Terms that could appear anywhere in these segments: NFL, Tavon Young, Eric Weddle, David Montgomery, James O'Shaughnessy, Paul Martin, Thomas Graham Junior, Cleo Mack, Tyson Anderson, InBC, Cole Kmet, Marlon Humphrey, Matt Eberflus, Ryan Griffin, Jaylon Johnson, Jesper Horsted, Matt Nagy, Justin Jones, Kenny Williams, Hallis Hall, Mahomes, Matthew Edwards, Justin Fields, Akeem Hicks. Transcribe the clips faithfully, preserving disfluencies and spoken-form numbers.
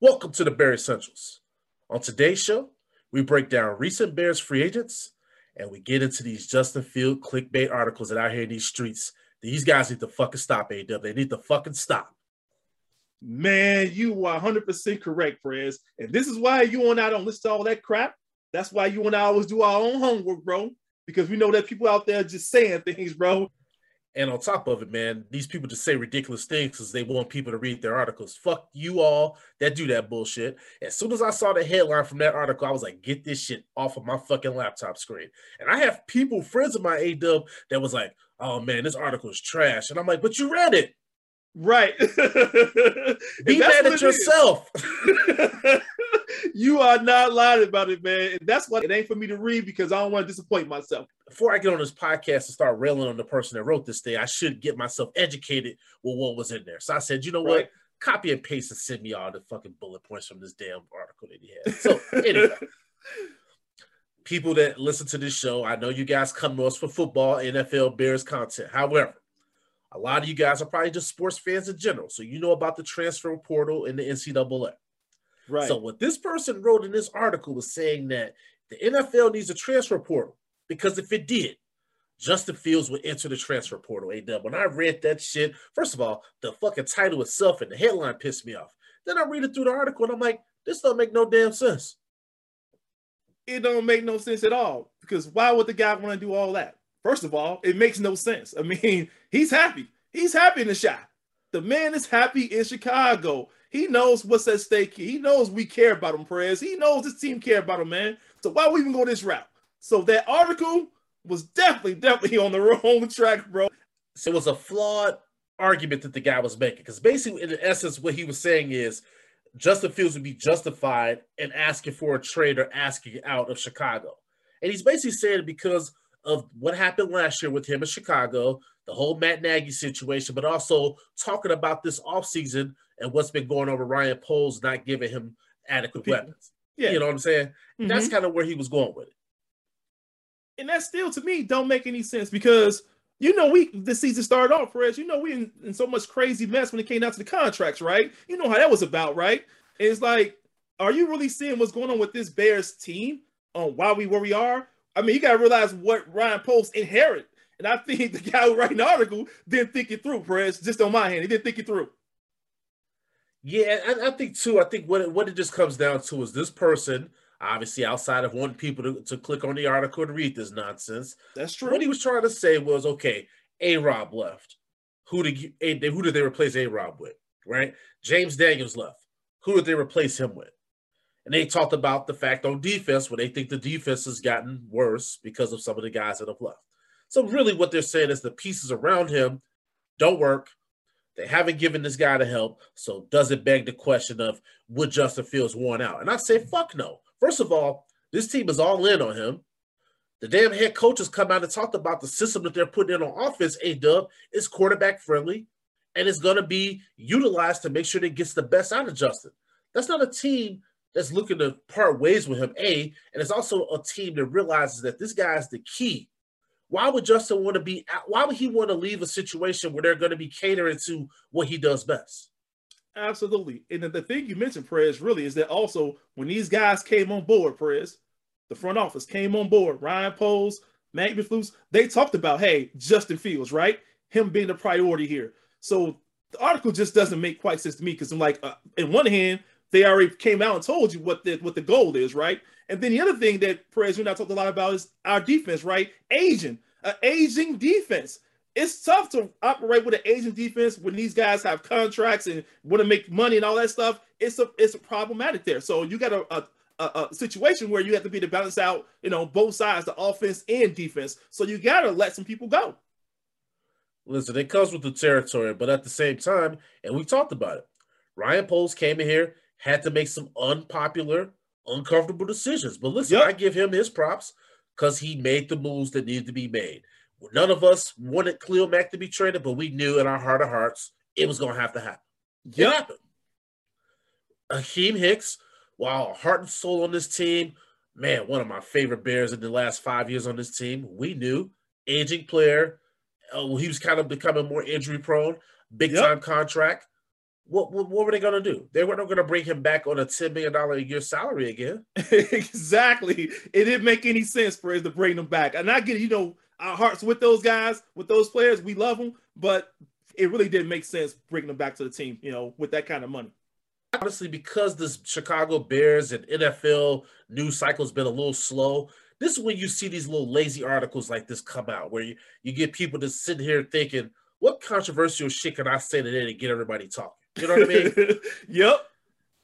Welcome to the Bears Essentials. On today's show, we break down recent Bears free agents, and we get into these Justin Fields clickbait articles that out here in these streets. These guys need to fucking stop, A W. They need to fucking stop. Man, you are one hundred percent correct, Perez. And this is why you and I don't listen to all that crap. That's why you and I always do our own homework, bro, because we know that people out there just saying things, bro. And on top of it, man, these people just say ridiculous things because they want people to read their articles. Fuck you all that do that bullshit. As soon as I saw the headline from that article, I was like, get this shit off of my fucking laptop screen. And I have people, friends of my A-Dub, that was like, oh, man, this article is trash. And I'm like, but you read it. Right. Be mad at yourself. You are not lying about it, man. And that's why it ain't for me to read, because I don't want to disappoint myself. Before I get on this podcast and start railing on the person that wrote this thing, I should get myself educated with what was in there. So I said, you know right. what? Copy and paste and send me all the fucking bullet points from this damn article that he had. So anyway, people that listen to this show, I know you guys come to us for football, N F L, Bears content. However, a lot of you guys are probably just sports fans in general. So you know about the transfer portal in the N C double A. Right. So what this person wrote in this article was saying that the N F L needs a transfer portal, because if it did, Justin Fields would enter the transfer portal. A-Dub. When I read that shit, first of all, the fucking title itself and the headline pissed me off. Then I read it through the article and I'm like, this don't make no damn sense. It don't make no sense at all, because why would the guy want to do all that? First of all, it makes no sense. I mean, he's happy. He's happy in the shop. The man is happy in Chicago. He knows what's at stake. He knows we care about him, Perez. He knows this team care about him, man. So why would we even go this route? So that article was definitely, definitely on the wrong track, bro. So it was a flawed argument that the guy was making, because basically, in essence, what he was saying is Justin Fields would be justified in asking for a trade or asking out of Chicago. And he's basically saying because of what happened last year with him in Chicago, the whole Matt Nagy situation, but also talking about this offseason and what's been going on with Ryan Poles not giving him adequate weapons. Yeah. You know what I'm saying? Mm-hmm. That's kind of where he was going with it. And that still, to me, don't make any sense, because, you know, we this season started off, Perez, you know, we in, in so much crazy mess when it came down to the contracts, right? You know how that was about, right? And it's like, are you really seeing what's going on with this Bears team on why we where we are? I mean, you got to realize what Ryan Poles inherited. And I think the guy who wrote the article didn't think it through, Perez, just on my hand. He didn't think it through. Yeah, I, I think, too, I think what it, what it just comes down to is this person, obviously outside of wanting people to, to click on the article to read this nonsense. That's true. What he was trying to say was, okay, A-Rob left. Who did, you, a, who did they replace A-Rob with, right? James Daniels left. Who did they replace him with? And they talked about the fact on defense where they think the defense has gotten worse because of some of the guys that have left. So really what they're saying is the pieces around him don't work. They haven't given this guy the help. So does it beg the question of would Justin Fields worn out? And I'd say, fuck no. First of all, this team is all in on him. The damn head coaches come out and talked about the system that they're putting in on offense, A-Dub, is quarterback friendly and it's going to be utilized to make sure that it gets the best out of Justin. That's not a team that's looking to part ways with him, A, and it's also a team that realizes that this guy is the key. Why would Justin want to be – why would he want to leave a situation where they're going to be catering to what he does best? Absolutely. And the thing you mentioned, Perez, really is that also when these guys came on board, Perez, the front office came on board, Ryan Poles, Matt Eberflus, they talked about, hey, Justin Fields, right? Him being the priority here. So the article just doesn't make quite sense to me, because I'm like, uh, in one hand – they already came out and told you what the what the goal is, right? And then the other thing that Perez, you and I talked a lot about is our defense, right? Aging, an aging defense. It's tough to operate with an aging defense when these guys have contracts and want to make money and all that stuff. It's a, it's problematic there. So you got a, a a, a situation where you have to be to balance out, you know, both sides, the offense and defense. So you got to let some people go. Listen, it comes with the territory, but at the same time, and we talked about it, Ryan Poles came in here, had to make some unpopular, uncomfortable decisions. But listen, yep. I give him his props because he made the moves that needed to be made. None of us wanted Cleo Mack to be traded, but we knew in our heart of hearts it was going to have to happen. Yep. It happened. Akeem Hicks, wow, heart and soul on this team. Man, one of my favorite Bears in the last five years on this team. We knew, aging player. Oh, he was kind of becoming more injury prone, big yep. time contract. What, what what were they going to do? They weren't going to bring him back on a ten million dollars a year salary again. Exactly. It didn't make any sense for us to bring them back. And I get, you know, our hearts with those guys, with those players, we love them, but it really didn't make sense bringing them back to the team, you know, with that kind of money. Honestly, because the Chicago Bears and N F L news cycle has been a little slow, this is when you see these little lazy articles like this come out, where you, you get people to sit here thinking, what controversial shit can I say today to get everybody talking? You know what I mean? Yep.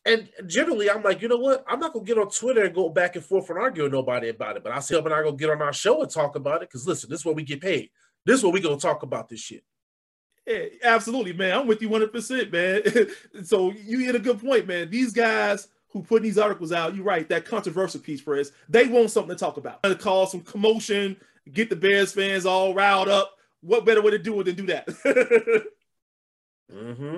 And generally, I'm like, you know what? I'm not going to get on Twitter and go back and forth and argue with nobody about it, but I'll sit up and I'll go get on our show and talk about it, because, listen, this is what we get paid. This is what we're going to talk about this shit. Yeah, absolutely, man. I'm with you one hundred percent, man. So you hit a good point, man. These guys who put these articles out, you're right, that controversial piece for us, they want something to talk about. They're going to cause some commotion, get the Bears fans all riled up. What better way to do it than do that? Mm-hmm.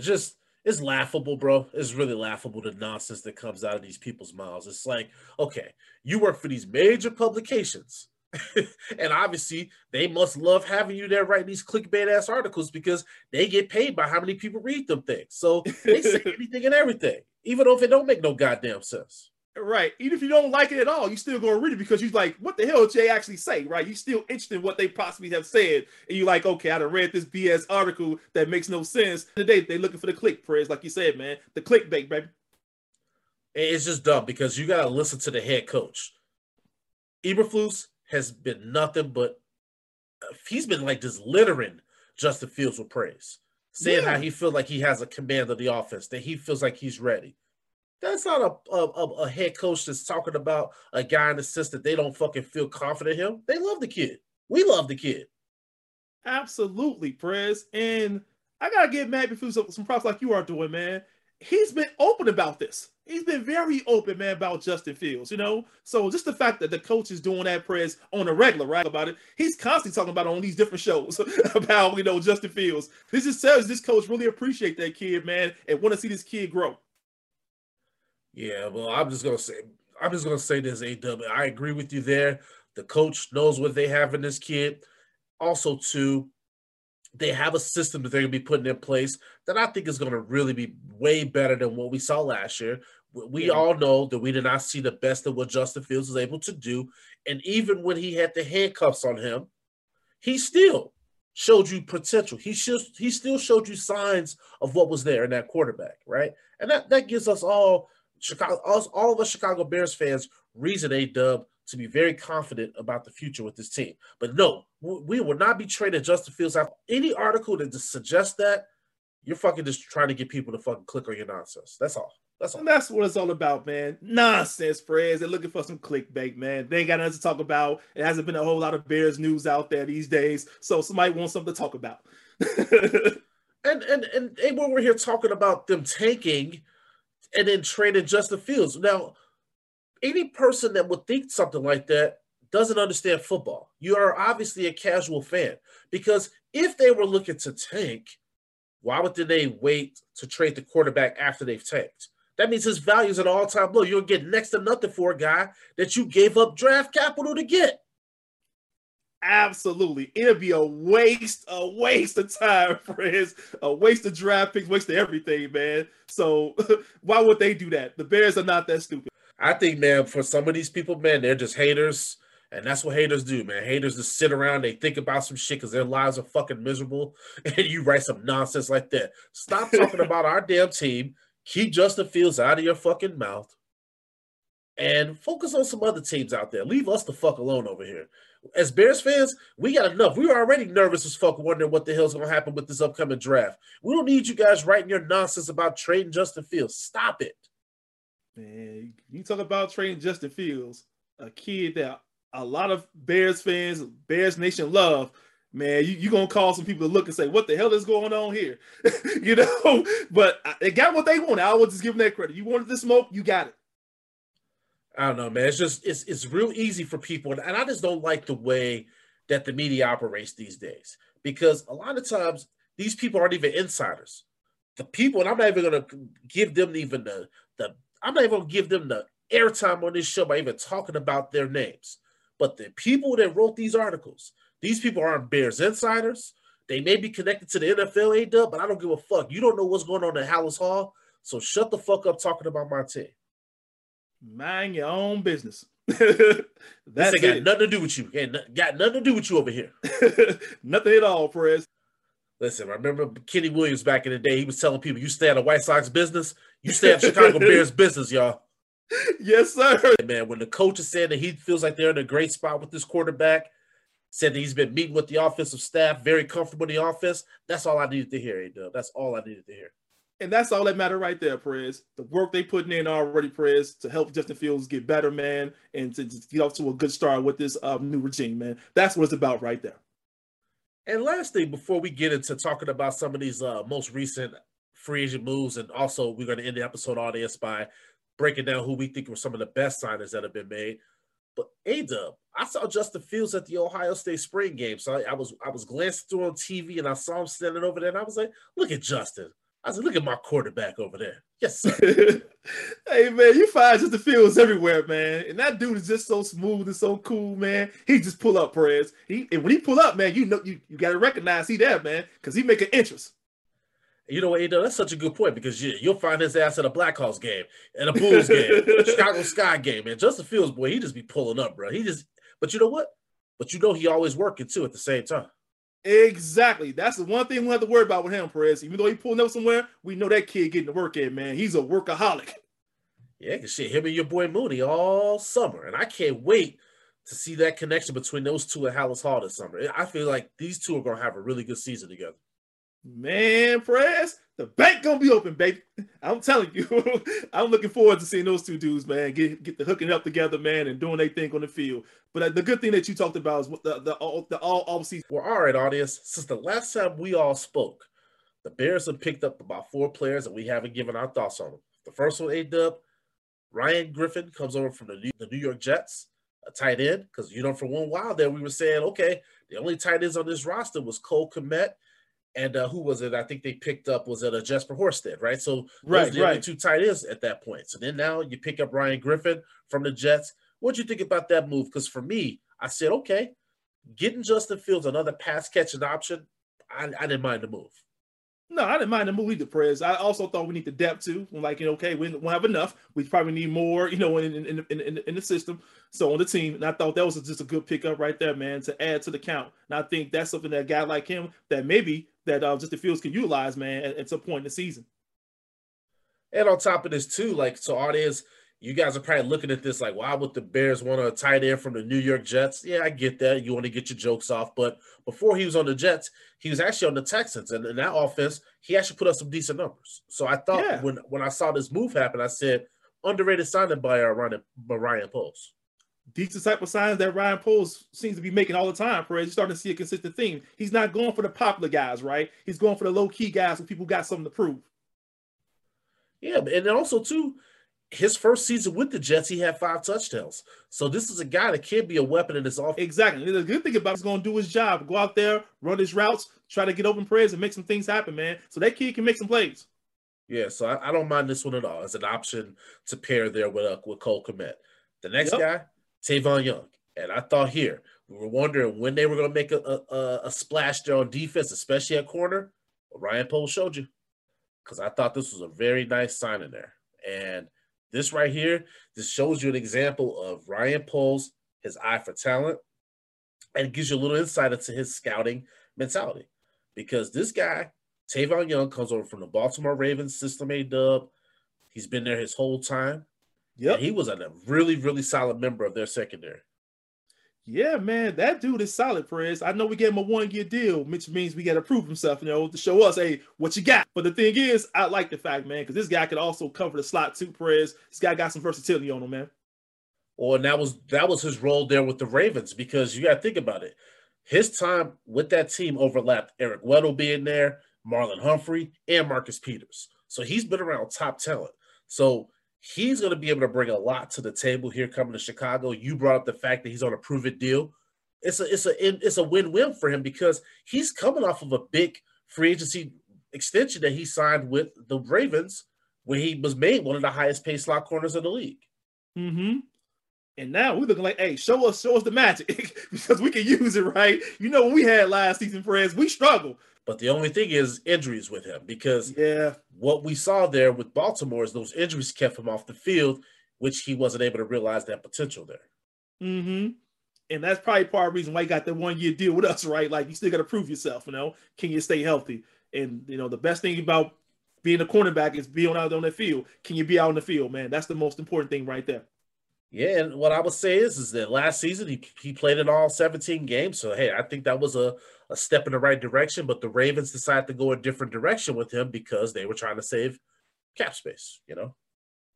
Just, it's laughable, bro. It's really laughable, the nonsense that comes out of these people's mouths. It's like, okay, you work for these major publications. And obviously, they must love having you there writing these clickbait-ass articles, because they get paid by how many people read them things. So they say anything and everything, even though if it don't make no goddamn sense. Right. Even if you don't like it at all, you still going to read it, because you're like, what the hell did they actually say, right? You're still interested in what they possibly have said. And you're like, okay, I done read this B S article that makes no sense. Today, they're looking for the click, prayers, like you said, man. The clickbait, baby. It's just dumb, because you got to listen to the head coach. Eberflus has been nothing but – he's been like just littering Justin Fields with praise, saying yeah. how he feels like he has a command of the offense, that he feels like he's ready. That's not a, a, a head coach that's talking about a guy in the system that they don't fucking feel confident in him. They love the kid. We love the kid. Absolutely, Prez. And I got to give Matt Eberflus some, some props like you are doing, man. He's been open about this. He's been very open, man, about Justin Fields, you know? So just the fact that the coach is doing that, press on a regular, right, about it, he's constantly talking about it on these different shows about, you know, Justin Fields. This just tells this coach really appreciate that kid, man, and want to see this kid grow. Yeah, well, I'm just going to say, I'm just going to say this, A W. I agree with you there. The coach knows what they have in this kid. Also, too, they have a system that they're going to be putting in place that I think is going to really be way better than what we saw last year. We yeah. all know that we did not see the best of what Justin Fields was able to do. And even when he had the handcuffs on him, he still showed you potential. He, sh- he still showed you signs of what was there in that quarterback, right? And that, that gives us all, Chicago, us, all of us Chicago Bears fans, reason, A-Dub, to be very confident about the future with this team. But no, we will not be traded Justin Fields out. Any article that just suggests that, you're fucking just trying to get people to fucking click on your nonsense. That's all. That's all. And that's what it's all about, man. Nonsense, friends. They're looking for some clickbait, man. They ain't got nothing to talk about. It hasn't been a whole lot of Bears news out there these days, so somebody wants something to talk about. and, and, and, and when we're here talking about them tanking and then trading Justin Fields. Now, any person that would think something like that doesn't understand football. You are obviously a casual fan, because if they were looking to tank, why would they wait to trade the quarterback after they've tanked? That means his value is at an all-time low. You'll get next to nothing for a guy that you gave up draft capital to get. Absolutely. It'll be a waste, a waste of time, friends. A waste of draft picks, waste of everything, man. So why would they do that? The Bears are not that stupid. I think, man, for some of these people, man, they're just haters. And that's what haters do, man. Haters just sit around. They think about some shit because their lives are fucking miserable. And you write some nonsense like that. Stop talking about our damn team. Keep Justin Fields out of your fucking mouth. And focus on some other teams out there. Leave us the fuck alone over here. As Bears fans, we got enough. We were already nervous as fuck wondering what the hell's going to happen with this upcoming draft. We don't need you guys writing your nonsense about trading Justin Fields. Stop it. Man, you talk about trading Justin Fields, a kid that a lot of Bears fans, Bears Nation love. Man, you're you going to call some people to look and say, what the hell is going on here? You know, but they got what they wanted. I was just giving that credit. You wanted the smoke, you got it. I don't know, man. It's just, it's it's real easy for people. And, and I just don't like the way that the media operates these days, because a lot of times these people aren't even insiders. The people, and I'm not even going to give them even the, the I'm not even going to give them the airtime on this show by even talking about their names. But the people that wrote these articles, these people aren't Bears insiders. They may be connected to the N F L, A-Dub, but I don't give a fuck. You don't know what's going on in Hallis Hall, so shut the fuck up talking about my team. Mind your own business. That's this ain't it. Got nothing to do with you. Ain't got nothing to do with you over here. Nothing at all, Perez. Listen, I remember Kenny Williams back in the day. He was telling people, you stay out of White Sox business, you stay out of Chicago Bears business, y'all. Yes, sir. Man, when the coach is saying that he feels like they're in a great spot with this quarterback, said that he's been meeting with the offensive staff, very comfortable in the offense, that's all I needed to hear, A-Dub. That's all I needed to hear. And that's all that mattered right there, Perez. The work they putting in already, Perez, to help Justin Fields get better, man, and to get off to a good start with this uh, new regime, man. That's what it's about right there. And last thing, before we get into talking about some of these uh, most recent free agent moves, and also we're going to end the episode audience by breaking down who we think were some of the best signings that have been made. But A-Dub, I saw Justin Fields at the Ohio State spring game. So I, I was I was glancing through on T V, and I saw him standing over there, and I was like, look at Justin. I said, look at my quarterback over there. Yes, sir. Hey, man, you find Justin Fields everywhere, man. And that dude is just so smooth and so cool, man. He just pull up, Perez. He, and when he pull up, man, you know you, you got to recognize he there, man, because he make an interest. You know what, Ado, that's such a good point, because you, you'll find his ass at a Blackhawks game, at a Bulls game, Chicago Sky game, man. Justin Fields, boy, he just be pulling up, bro. He just, but you know what? But you know he always working, too, at the same time. Exactly. That's the one thing we don't have to worry about with him, Perez. Even though he pulling up somewhere, we know that kid getting to work in, man. He's a workaholic. Yeah, because shit, him and your boy Mooney all summer. And I can't wait to see that connection between those two at Hallis Hall this summer. I feel like these two are going to have a really good season together. Man, Perez, the bank going to be open, baby. I'm telling you. I'm looking forward to seeing those two dudes, man, get get the hooking up together, man, and doing their thing on the field. But the good thing that you talked about is what the, the, all, the all, all season. Well, all right, audience, since the last time we all spoke, the Bears have picked up about four players, and we haven't given our thoughts on them. The first one, A-Dub, Ryan Griffin comes over from the New, the New York Jets, a tight end, because, you know, for one while there, we were saying, okay, the only tight ends on this roster was Cole Kmet. And uh, who was it? I think they picked up, was it a Jesper Horsted, right? So right, those are the right. only two tight ends at that point. So then now you pick up Ryan Griffin from the Jets. What'd you think about that move? Because for me, I said, okay, getting Justin Fields another pass catching option, I, I didn't mind the move. No, I didn't mind the move either, Perez. I also thought we need the depth too. Like, you know, okay, we don't have enough. We probably need more, you know, in in in, in, in the system. So on the team, and I thought that was just a good pickup right there, man, to add to the count. And I think that's something that a guy like him that maybe. that uh, Justin Fields can utilize, man, at, at some point in the season. And on top of this, too, like, so audience, you guys are probably looking at this like, why would the Bears want a tight end from the New York Jets? Yeah, I get that. You want to get your jokes off. But before he was on the Jets, he was actually on the Texans. And in that offense, he actually put up some decent numbers. So I thought yeah. when, when I saw this move happen, I said, underrated signing by, uh, Ryan, by Ryan Poles. These type of signs that Ryan Poles seems to be making all the time, Perez. You're starting to see a consistent theme. He's not going for the popular guys, right? He's going for the low-key guys who people got something to prove. Yeah, and also, too, his first season with the Jets, he had five touchdowns. So this is a guy that can be a weapon in this offense. Exactly. The good thing about him is going to do his job. Go out there, run his routes, try to get open, Perez, and make some things happen, man. So that kid can make some plays. Yeah, so I, I don't mind this one at all. It's an option to pair there with, uh, with Cole Kmet. The next yep. guy, Tavon Young. And I thought here, we were wondering when they were going to make a, a, a splash there on defense, especially at corner. Ryan Poles showed you, because I thought this was a very nice sign in there. And this right here, this shows you an example of Ryan Poles, his eye for talent, and it gives you a little insight into his scouting mentality. Because this guy, Tavon Young, comes over from the Baltimore Ravens system, A-Dub. He's been there his whole time. Yeah, he was a really, really solid member of their secondary. Yeah, man, that dude is solid, Perez. I know we gave him a one-year deal, which means we got to prove himself, you know, to show us, hey, what you got. But the thing is, I like the fact, man, because this guy could also cover the slot too, Perez. This guy got some versatility on him, man. Well, and that was, that was his role there with the Ravens, because you got to think about it. His time with that team overlapped Eric Weddle being there, Marlon Humphrey, and Marcus Peters. So he's been around top talent. So he's going to be able to bring a lot to the table here coming to Chicago. You brought up the fact that he's on a prove-it deal. It's a, it's a, it's a win-win for him, because he's coming off of a big free agency extension that he signed with the Ravens, where he was made one of the highest-paid slot corners in the league. Mm-hmm. And now we're looking like, hey, show us, show us the magic, because we can use it, right? You know, when we had last season, friends, we struggled. But the only thing is injuries with him, because yeah, what we saw there with Baltimore is those injuries kept him off the field, which he wasn't able to realize that potential there. Mm-hmm. And that's probably part of the reason why he got that one-year deal with us, right? Like, you still got to prove yourself, you know? Can you stay healthy? And, you know, the best thing about being a cornerback is being out on the field. Can you be out on the field, man? That's the most important thing right there. Yeah, and what I would say is, is that last season he, he played in all seventeen games. So, hey, I think that was a, a step in the right direction, but the Ravens decided to go a different direction with him because they were trying to save cap space, you know?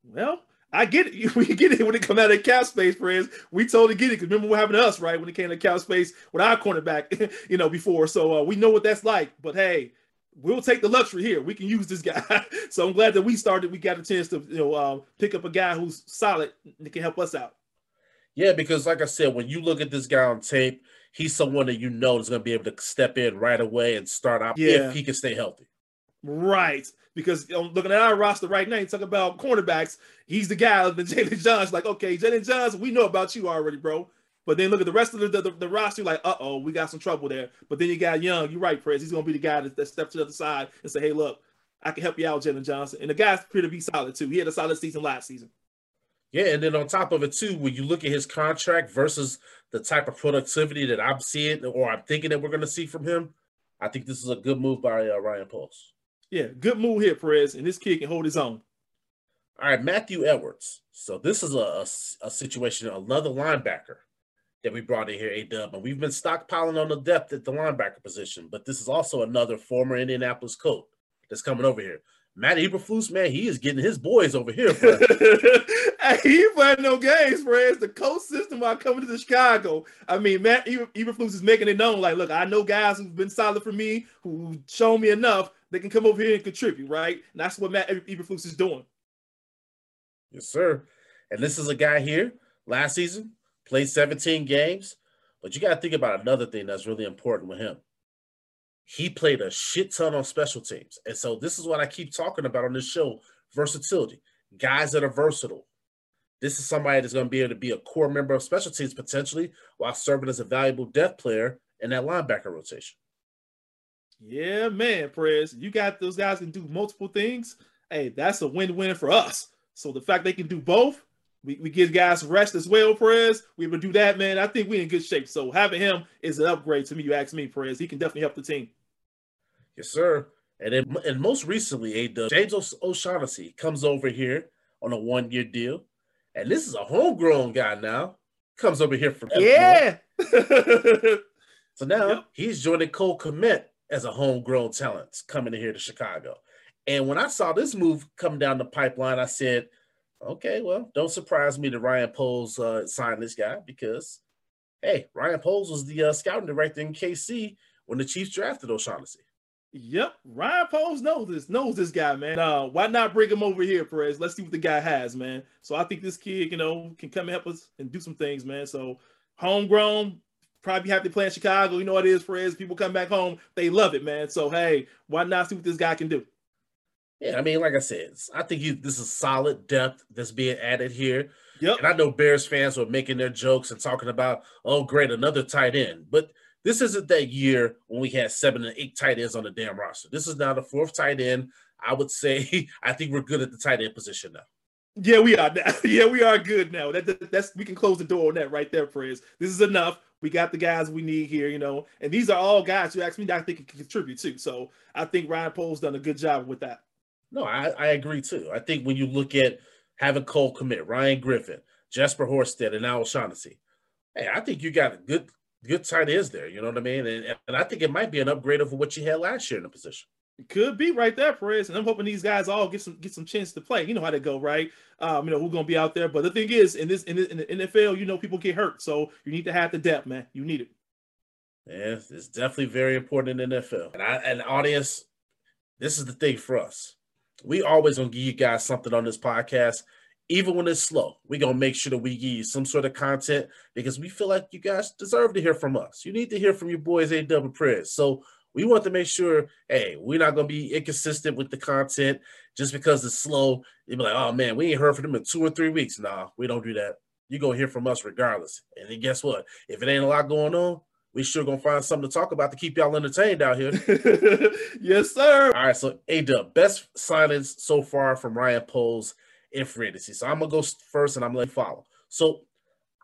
Well, I get it. We get it when it comes out of cap space, friends. We totally get it, because remember what happened to us, right, when it came to cap space with our cornerback, you know, before. So uh, we know what that's like, but, hey, we'll take the luxury here. We can use this guy. So I'm glad that we started. We got a chance to, you know, uh, pick up a guy who's solid and can help us out. Yeah, because like I said, when you look at this guy on tape, he's someone that you know is going to be able to step in right away and start out yeah. if he can stay healthy. Right. Because, you know, looking at our roster right now, you talk about cornerbacks, he's the guy other than Jaylon Johnson. Like, okay, Jaylon Johnson, we know about you already, bro. But then look at the rest of the, the, the roster, like, uh-oh, we got some trouble there. But then you got Young. You're right, Prez. He's going to be the guy that, that steps to the other side and say, hey, look, I can help you out, Jaylon Johnson. And the guys appear to be solid, too. He had a solid season last season. Yeah, and then on top of it, too, when you look at his contract versus the type of productivity that I'm seeing or I'm thinking that we're going to see from him, I think this is a good move by uh, Ryan Poles. Yeah, good move here, Prez. And this kid can hold his own. All right, Matthew Edwards. So this is a, a, a situation, another linebacker that we brought in here, A-Dub, and we've been stockpiling on the depth at the linebacker position, but this is also another former Indianapolis Colt that's coming over here. Matt Eberflus, man, he is getting his boys over here. Hey, he playing no games, friends. The coach system while coming to Chicago. I mean, Matt Eberflus is making it known, like, look, I know guys who've been solid for me, who shown me enough, they can come over here and contribute, right? And that's what Matt Eberflus is doing. Yes, sir. And this is a guy here last season, played seventeen games, but you got to think about another thing that's really important with him. He played a shit ton on special teams. And so this is what I keep talking about on this show, versatility, guys that are versatile. This is somebody that's going to be able to be a core member of special teams potentially while serving as a valuable depth player in that linebacker rotation. Yeah, man, Perez, you got those guys can do multiple things. Hey, that's a win-win for us. So the fact they can do both, We, we give guys rest as well, Perez. We able to do that, man. I think we're in good shape. So having him is an upgrade to me, you ask me, Perez. He can definitely help the team. Yes, sir. And then, and most recently, A-Dub, James O'Shaughnessy comes over here on a one-year deal. And this is a homegrown guy now. Comes over here from yeah. So now yep. he's joining Cole Kmet as a homegrown talent coming here to Chicago. And when I saw this move come down the pipeline, I said, okay, well, don't surprise me that Ryan Poles uh, signed this guy because, hey, Ryan Poles was the uh, scouting director in K C when the Chiefs drafted O'Shaughnessy. Yep, Ryan Poles knows this, knows this guy, man. Uh, why not bring him over here, Perez? Let's see what the guy has, man. So I think this kid, you know, can come and help us and do some things, man. So homegrown, probably happy to play in Chicago. You know what it is, Perez. People come back home, they love it, man. So, hey, why not see what this guy can do? Yeah, I mean, like I said, I think you, this is solid depth that's being added here. Yep. And I know Bears fans were making their jokes and talking about, oh, great, another tight end. But this isn't that year when we had seven and eight tight ends on the damn roster. This is now the fourth tight end. I would say I think we're good at the tight end position now. Yeah, we are. Now. Yeah, we are good now. That, that, that's we can close the door on that right there, Perez. This is enough. We got the guys we need here, you know. And these are all guys who asked me that I think can contribute to. So I think Ryan Poles done a good job with that. No, I, I agree, too. I think when you look at having Cole Kmet, Ryan Griffin, Jesper Horsted, and now O'Shaughnessy, hey, I think you got a good good tight ends there. You know what I mean? And, and I think it might be an upgrade over what you had last year in the position. It could be right there, Perez. And I'm hoping these guys all get some get some chance to play. You know how they go, right? Um, you know who's gonna be out there. But the thing is, in this in, this, in the N F L, you know people get hurt, so you need to have the depth, man. You need it. Yeah, it's definitely very important in the N F L. And I, and audience, this is the thing for us. We always gonna give you guys something on this podcast, even when it's slow. We gonna make sure that we give you some sort of content because we feel like you guys deserve to hear from us. You need to hear from your boys, A W Perez. So. We want to make sure, hey, we're not going to be inconsistent with the content just because it's slow. You'd be like, oh, man, we ain't heard from them in two or three weeks. Nah, we don't do that. You're going to hear from us regardless. And then guess what? If it ain't a lot going on, we sure going to find something to talk about to keep y'all entertained out here. Yes, sir. All right, so A-Dub, best signings so far from Ryan Poles in free agency. So I'm going to go first, and I'm going to follow. So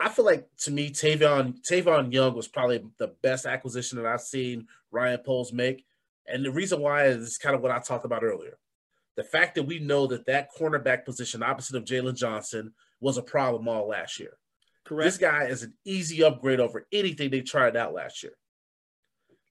I feel like, to me, Tavon, Tavon Young was probably the best acquisition that I've seen Ryan Poles make. And the reason why is kind of what I talked about earlier. The fact that we know that that cornerback position opposite of Jaylon Johnson was a problem all last year. Correct. This guy is an easy upgrade over anything they tried out last year.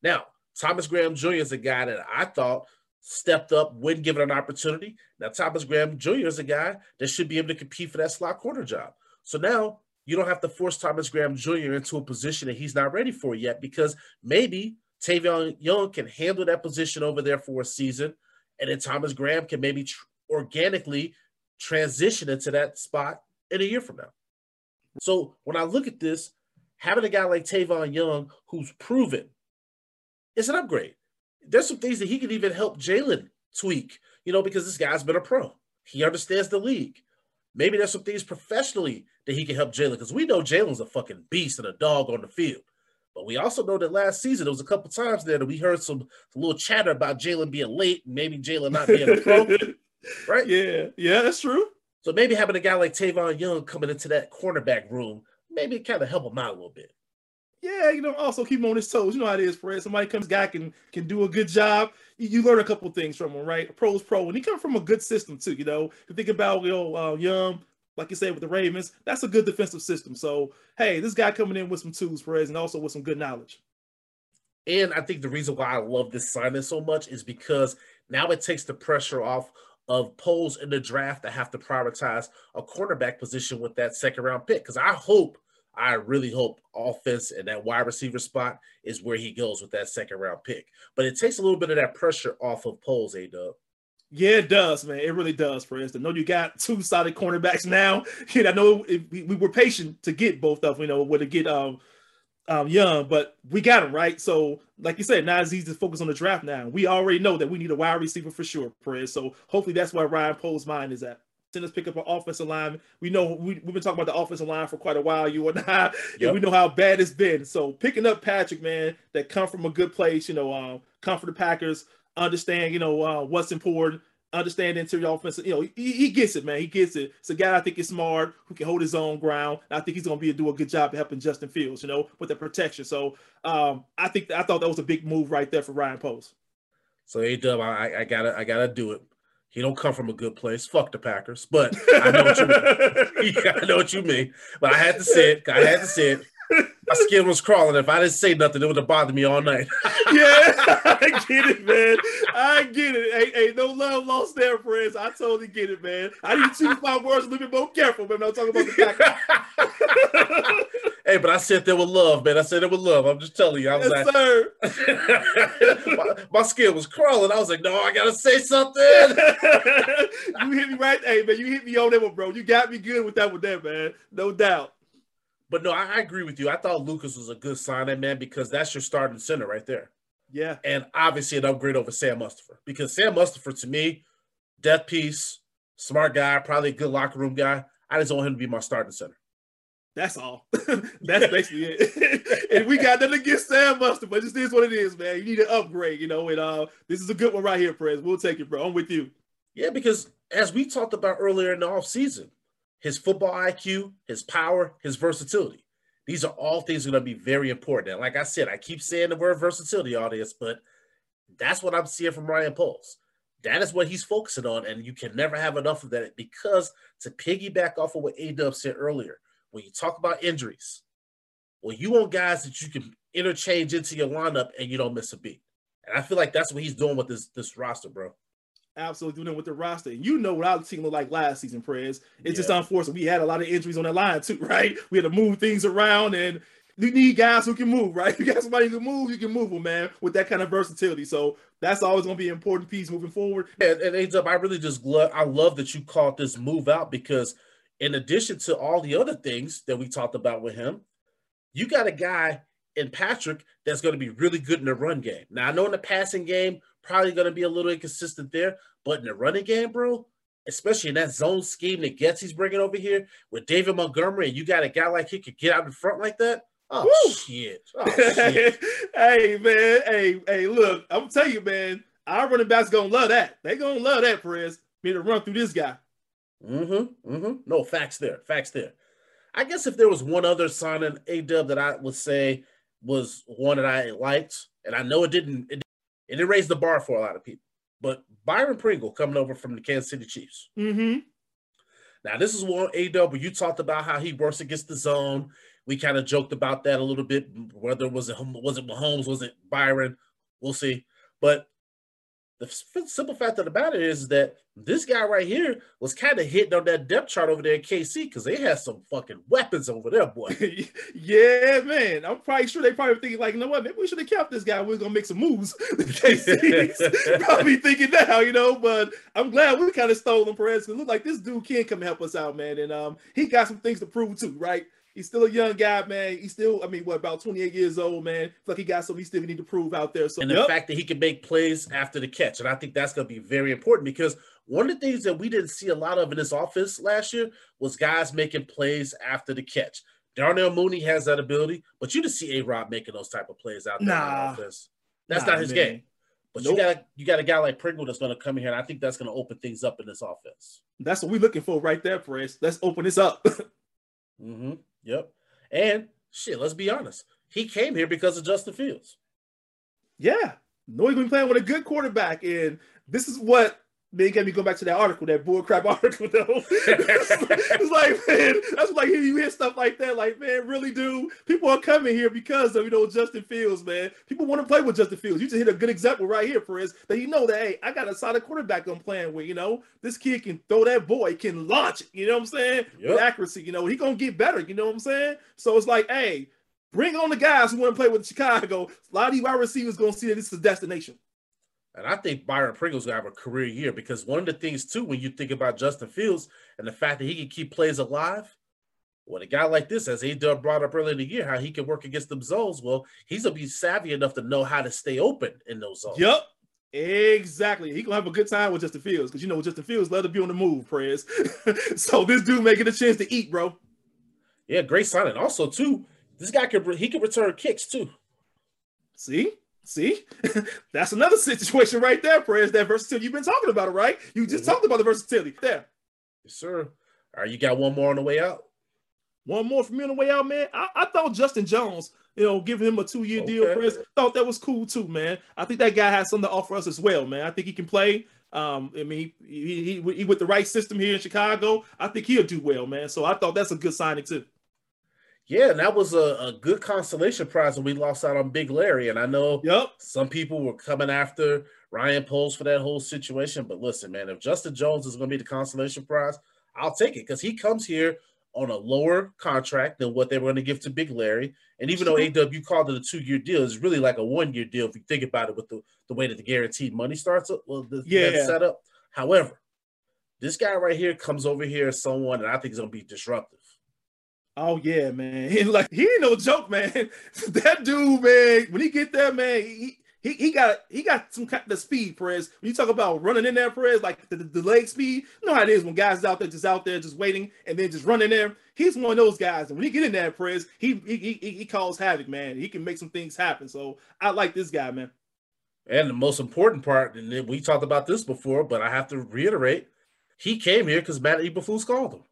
Now, Thomas Graham Junior is a guy that I thought stepped up when given an opportunity. Now, Thomas Graham Junior is a guy that should be able to compete for that slot corner job. So now, you don't have to force Thomas Graham Junior into a position that he's not ready for yet because maybe Tavon Young can handle that position over there for a season, and then Thomas Graham can maybe tr- organically transition into that spot in a year from now. So when I look at this, having a guy like Tavon Young who's proven is an upgrade. There's some things that he could even help Jaylon tweak, you know, because this guy's been a pro. He understands the league. Maybe there's some things professionally that he can help Jaylon because we know Jaylon's a fucking beast and a dog on the field. But we also know that last season there was a couple times there that we heard some little chatter about Jaylon being late and maybe Jaylon not being a pro. Right? Yeah. Yeah, that's true. So maybe having a guy like Tavon Young coming into that cornerback room, maybe it kind of help him out a little bit. Yeah, you know, also keep him on his toes. You know how it is, Fred. Somebody comes, guy can can do a good job. You, you learn a couple things from him, right? A pro's pro, and he comes from a good system too. You know, you think about you know uh, Young, like you said with the Ravens, that's a good defensive system. So hey, this guy coming in with some tools, Fred, and also with some good knowledge. And I think the reason why I love this signing so much is because now it takes the pressure off of Poles in the draft that have to prioritize a cornerback position with that second round pick. Because I hope. I really hope offense and that wide receiver spot is where he goes with that second round pick. But it takes a little bit of that pressure off of Poles, A-Dub. Yeah, it does, man. It really does, for instance. I know you got two solid cornerbacks now. And I know it, we, we were patient to get both of them, you know, where to get um, um, Young, but we got him, right? So, like you said, now it's easy to focus on the draft now. We already know that we need a wide receiver for sure, Perez. So, hopefully that's where Ryan Poles' mind is at. Send us pick up an offensive line. We know we, we've been talking about the offensive line for quite a while, you and I. Yep. And we know how bad it's been. So picking up Patrick, man, that come from a good place, you know, um, come from the Packers, understand, you know, uh, what's important, understand the interior offense. You know, he, he gets it, man. He gets it. It's a guy I think is smart, who can hold his own ground. And I think he's going to be do a good job of helping Justin Fields, you know, with the protection. So um, I think I thought that was a big move right there for Ryan Poles. So A-Dub, I, I gotta, I gotta do it. He don't come from a good place. Fuck the Packers. But I know what you mean. Yeah, I know what you mean. But I had to say it. I had to say it. My skin was crawling. If I didn't say nothing, it would have bothered me all night. Yeah, I get it, man. I get it. Hey, hey, no love lost there, friends. I totally get it, man. I need to choose my words a little bit more careful, man. I'm talking about the Packers. Hey, but I said that with love, man. I said it with love. I'm just telling you. I was yes, like, sir. my, my skin was crawling. I was like, no, I gotta say something. You hit me right, hey man. You hit me on that one, bro. You got me good with that one, there, man. No doubt. But no, I agree with you. I thought Lucas was a good signing, man, because that's your starting center right there. Yeah. And obviously an upgrade over Sam Mustipher. Because Sam Mustipher, to me, death piece, smart guy, probably a good locker room guy. I just want him to be my starting center. That's all. That's basically it. And we got nothing against Sam Mustipher, but this is what it is, man. You need an upgrade, you know. And uh, this is a good one right here, Perez. We'll take it, bro. I'm with you. Yeah, because as we talked about earlier in the offseason, his football I Q, his power, his versatility. These are all things that are going to be very important. And like I said, I keep saying the word versatility, audience, but that's what I'm seeing from Ryan Poles. That is what he's focusing on, and you can never have enough of that because to piggyback off of what A-Dub said earlier, when you talk about injuries, Well, you want guys that you can interchange into your lineup and you don't miss a beat. And I feel like that's what he's doing with this this roster, bro. Absolutely doing it with the roster. And you know what our team looked like last season, Prez. It's yeah. just unfortunate. We had a lot of injuries on that line too, right? We had to move things around, and you need guys who can move, right? You got somebody who can move, you can move them, man, with that kind of versatility. So that's always going to be an important piece moving forward. And, and A's up, I really just love, I love that you called this move out, because in addition to all the other things that we talked about with him, you got a guy in Patrick that's going to be really good in the run game. Now, I know in the passing game, probably going to be a little inconsistent there, but in the running game, bro, especially in that zone scheme that Getsy's he's bringing over here with David Montgomery, and you got a guy like he could get out in front like that. Oh, Woo. shit. Oh, shit. Hey, man. Hey, hey, look, I'm telling you, man, our running backs going to love that. They're going to love that, Perez, being to run through this guy. Mm-hmm, mm-hmm. No, facts there, facts there. I guess if there was one other signing, A-Dub, that I would say was one that I liked, and I know it didn't, it, it didn't raise the bar for a lot of people, but Byron Pringle coming over from the Kansas City Chiefs. Mm-hmm. Now, this is one, A-Dub, where you talked about how he works against the zone. We kind of joked about that a little bit, whether it was, it was it Mahomes, was it Byron, we'll see. But the simple fact of the matter is that this guy right here was kind of hitting on that depth chart over there at K C, because they had some fucking weapons over there, boy. Yeah, man. I'm probably sure they probably thinking, like, you know what, maybe we should have kept this guy. We're going to make some moves. K C's probably thinking now, you know, but I'm glad we kind of stole him, Perez, because it looked like this dude can come help us out, man. And um, he got some things to prove too, right? He's still a young guy, man. He's still, I mean, what, about twenty-eight years old, man. Like, he got something he still need to prove out there. So, and the yep. fact that he can make plays after the catch. And I think that's going to be very important, because one of the things that we didn't see a lot of in this offense last year was guys making plays after the catch. Darnell Mooney has that ability, but you didn't see A-Rob making those type of plays out there nah. in the offense. That's nah, not his man. game. But nope. you got you got a guy like Pringle that's going to come in here, and I think that's going to open things up in this offense. That's what we're looking for right there, Perez. Let's open this up. mm-hmm. Yep. And shit, let's be honest. He came here because of Justin Fields. Yeah. No, he's going to be playing with a good quarterback. And this is what man got me going back to that article, that bullcrap article, though. It's like, man, that's like you hear stuff like that. Like, man, really, dude, people are coming here because of, you know, Justin Fields, man. People want to play with Justin Fields. You just hit a good example right here, Perez, that you know that, hey, I got a solid quarterback I'm playing with, you know. This kid can throw that boy, can launch it, you know what I'm saying? Yep. With accuracy, you know, he going to get better, you know what I'm saying? So it's like, hey, bring on the guys who want to play with Chicago. A lot of these wide receivers going to see that this is a destination. And I think Byron Pringle's going to have a career year, because one of the things, too, when you think about Justin Fields and the fact that he can keep plays alive, well, a guy like this, as A-Dub brought up earlier in the year, how he can work against them zones, well, he's going to be savvy enough to know how to stay open in those zones. Yep, exactly. He's going to have a good time with Justin Fields, because, you know, Justin Fields love to be on the move, Prez. So this dude may get a chance to eat, bro. Yeah, great signing. Also, too, this guy, could he can return kicks, too. See? See, that's another situation right there, Perez, that versatility you've been talking about, it, right? You just mm-hmm. talked about the versatility there. Yes, sir. All right, you got one more on the way out? One more for me on the way out, man? I, I thought Justin Jones, you know, giving him a two-year okay. deal, Perez, thought that was cool too, man. I think that guy has something to offer us as well, man. I think he can play. Um, I mean, he, he, he, he with the right system here in Chicago, I think he'll do well, man. So I thought that's a good signing too. Yeah, and that was a, a good consolation prize when we lost out on Big Larry. And I know yep. some people were coming after Ryan Poles for that whole situation. But listen, man, if Justin Jones is going to be the consolation prize, I'll take it, because he comes here on a lower contract than what they were going to give to Big Larry. And even though A W called it a two-year deal, it's really like a one-year deal if you think about it, with the, the way that the guaranteed money starts up, well, the yeah. set up. However, this guy right here comes over here as someone that I think is going to be disruptive. Oh, yeah, man. He, like, he ain't no joke, man. That dude, man, when he get there, man, he he, he got he got some kind of speed, Perez. When you talk about running in there, Perez, like the, the leg speed, you know how it is when guys out there just out there just waiting and then just running there. He's one of those guys. And when he get in there, Perez, he he he, he calls havoc, man. He can make some things happen. So I like this guy, man. And the most important part, and we talked about this before, but I have to reiterate, he came here because Matt Eberflus called him.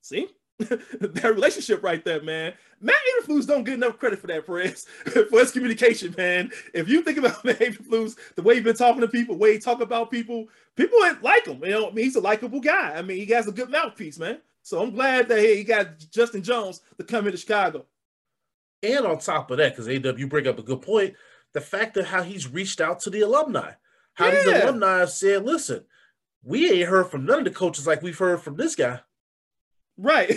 See? That relationship right there, man. Matt Eberflus don't get enough credit for that, Perez, for his communication, man. If you think about Matt Eberflus, the way he's been talking to people, the way he talk about people, people like him. You know, I mean, he's a likable guy. I mean, he has a good mouthpiece, man. So I'm glad that hey, he got Justin Jones to come into Chicago. And on top of that, because A W, you bring up a good point, the fact of how he's reached out to the alumni, how yeah. these alumni have said, listen, we ain't heard from none of the coaches like we've heard from this guy. Right.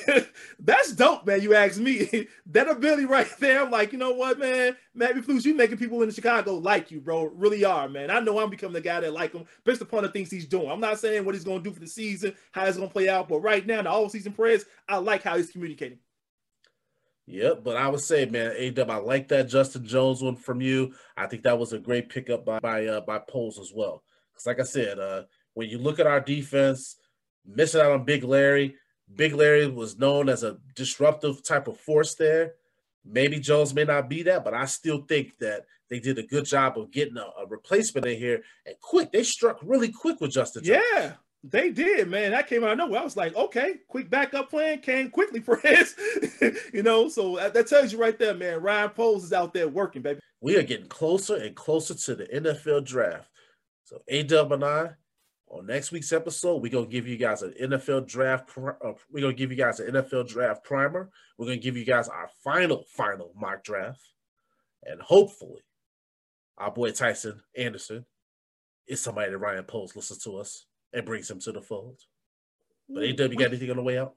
That's dope, man. You ask me. That ability right there, I'm like, you know what, man? Matt Eberflus, you making people in Chicago like you, bro. Really are, man. I know I'm becoming the guy that like him based upon the things he's doing. I'm not saying what he's going to do for the season, how it's going to play out. But right now, the all-season prayers, I like how he's communicating. Yep, but I would say, man, A-Dub, I like that Justin Jones one from you. I think that was a great pickup by by, uh, by Poles as well. Because like I said, uh, when you look at our defense, missing out on Big Larry, Big Larry was known as a disruptive type of force there. Maybe Jones may not be that, but I still think that they did a good job of getting a, a replacement in here. And quick, they struck really quick with Justin Jones. Yeah, they did, man. That came out of nowhere. I was like, okay, quick backup plan came quickly for us. You know, so that tells you right there, man, Ryan Poles is out there working, baby. We are getting closer and closer to the N F L draft. So A-Dub and I, on next week's episode, we're gonna give you guys an N F L draft. Uh, we're gonna give you guys an N F L draft primer. We're gonna give you guys our final, final mock draft, and hopefully, our boy Tyson Anderson is somebody that Ryan Poles listens to us and brings him to the fold. But A W, you got anything on the way out?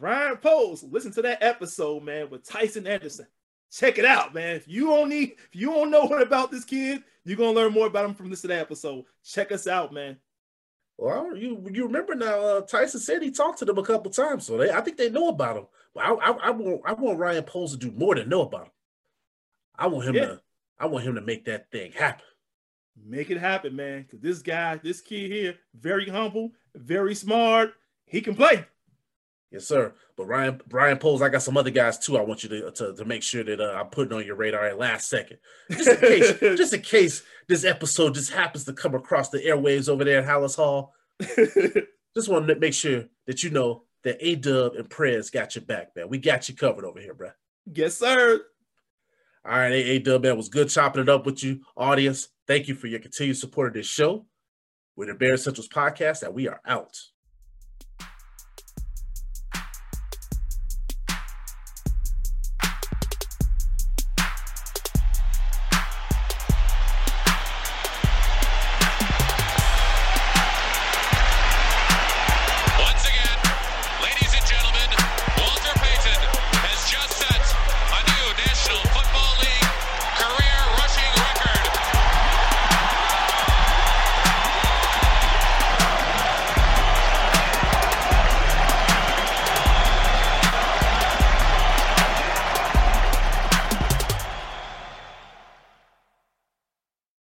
Ryan Poles, listen to that episode, man, with Tyson Anderson. Check it out, man. If you don't need, if you don't know what about this kid, you're gonna learn more about him from this to that episode. Check us out, man. Well, you you remember now, uh, Tyson said he talked to them a couple times, so they, I think they know about him. But I, I, I want I want Ryan Poles to do more than know about him. I want him yeah. to I want him to make that thing happen. Make it happen, man. Because this guy, this kid here, very humble, very smart. He can play. Yes, sir. But Ryan Ryan Poles, I got some other guys too. I want you to to, to make sure that uh, I'm putting on your radar at last second, just in case, just in case this episode just happens to come across the airwaves over there at Hollis Hall. Just want to make sure that you know that A-Dub and Prez got your back, man. We got you covered over here, bro. Yes, sir. All right, A-Dub, man, it was good chopping it up with you, audience. Thank you for your continued support of this show. We're the Bears Central's podcast, and we are out.